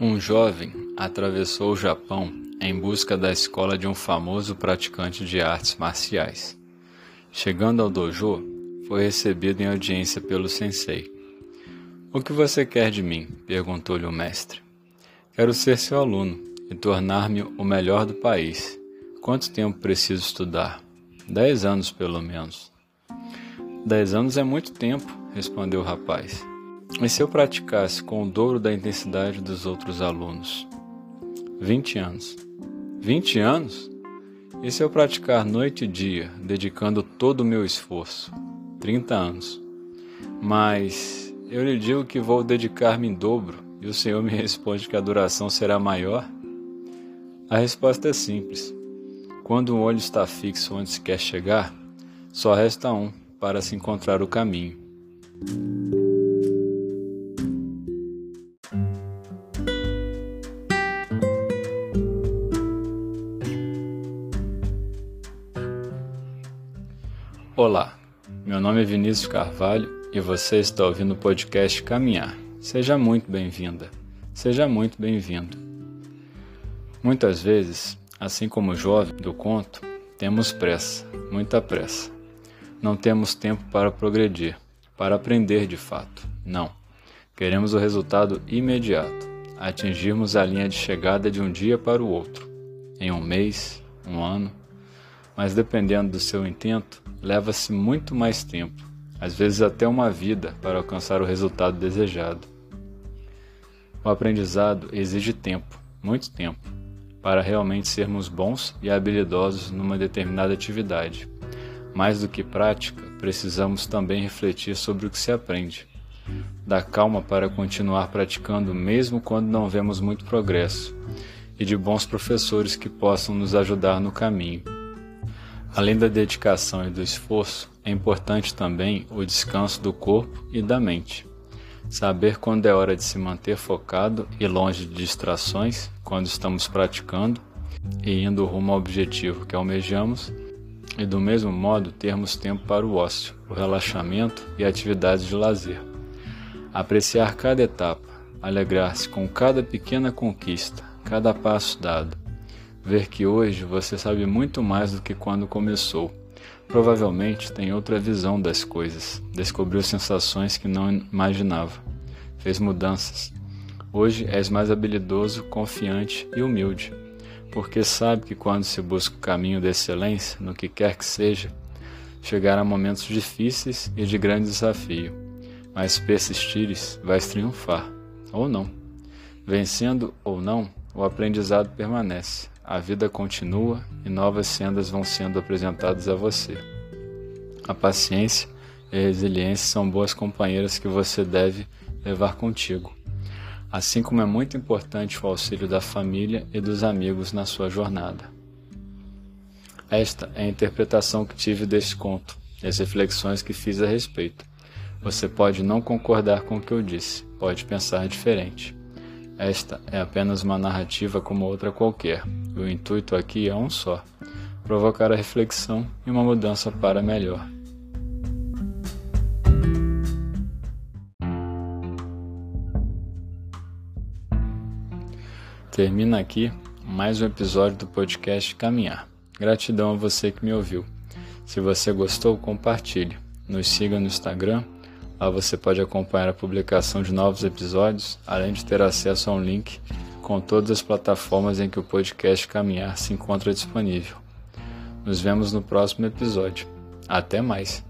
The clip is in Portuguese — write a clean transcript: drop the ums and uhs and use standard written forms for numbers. Um jovem atravessou o Japão em busca da escola de um famoso praticante de artes marciais. Chegando ao dojo, foi recebido em audiência pelo sensei. — O que você quer de mim? — perguntou-lhe o mestre. — Quero ser seu aluno e tornar-me o melhor do país. Quanto tempo preciso estudar? — 10 anos, pelo menos. — 10 anos é muito tempo — respondeu o rapaz. — E se eu praticasse com o dobro da intensidade dos outros alunos? — 20 anos. — 20 anos? E se eu praticar noite e dia, dedicando todo o meu esforço? — 30 anos. — Mas eu lhe digo que vou dedicar-me em dobro, e o senhor me responde que a duração será maior? A resposta é simples. Quando um olho está fixo onde se quer chegar, só resta um para se encontrar o caminho. Olá, meu nome é Vinícius Carvalho e você está ouvindo o podcast Caminhar. Seja muito bem-vinda, seja muito bem-vindo. Muitas vezes, assim como o jovem do conto, temos pressa, muita pressa. Não temos tempo para progredir, para aprender de fato, não. Queremos o resultado imediato, atingirmos a linha de chegada de um dia para o outro, em um mês, um ano. Mas dependendo do seu intento, leva-se muito mais tempo, às vezes até uma vida, para alcançar o resultado desejado. O aprendizado exige tempo, muito tempo, para realmente sermos bons e habilidosos numa determinada atividade. Mais do que prática, precisamos também refletir sobre o que se aprende. Dar calma para continuar praticando mesmo quando não vemos muito progresso, e de bons professores que possam nos ajudar no caminho. Além da dedicação e do esforço, é importante também o descanso do corpo e da mente. Saber quando é hora de se manter focado e longe de distrações, quando estamos praticando e indo rumo ao objetivo que almejamos, e do mesmo modo termos tempo para o ócio, o relaxamento e atividades de lazer. Apreciar cada etapa, alegrar-se com cada pequena conquista, cada passo dado. Ver que hoje você sabe muito mais do que quando começou. Provavelmente tem outra visão das coisas, descobriu sensações que não imaginava, fez mudanças. Hoje és mais habilidoso, confiante e humilde, porque sabe que quando se busca o caminho da excelência, no que quer que seja, chegará a momentos difíceis e de grande desafio, mas se persistires, vais triunfar, ou não. Vencendo ou não, o aprendizado permanece. A vida continua e novas sendas vão sendo apresentadas a você. A paciência e a resiliência são boas companheiras que você deve levar contigo, assim como é muito importante o auxílio da família e dos amigos na sua jornada. Esta é a interpretação que tive deste conto e as reflexões que fiz a respeito. Você pode não concordar com o que eu disse, pode pensar diferente. Esta é apenas uma narrativa como outra qualquer, e o intuito aqui é um só: provocar a reflexão e uma mudança para melhor. Termina aqui mais um episódio do podcast Caminhar. Gratidão a você que me ouviu. Se você gostou, compartilhe. Nos siga no Instagram. Lá você pode acompanhar a publicação de novos episódios, além de ter acesso a um link com todas as plataformas em que o podcast Caminhar se encontra disponível. Nos vemos no próximo episódio. Até mais!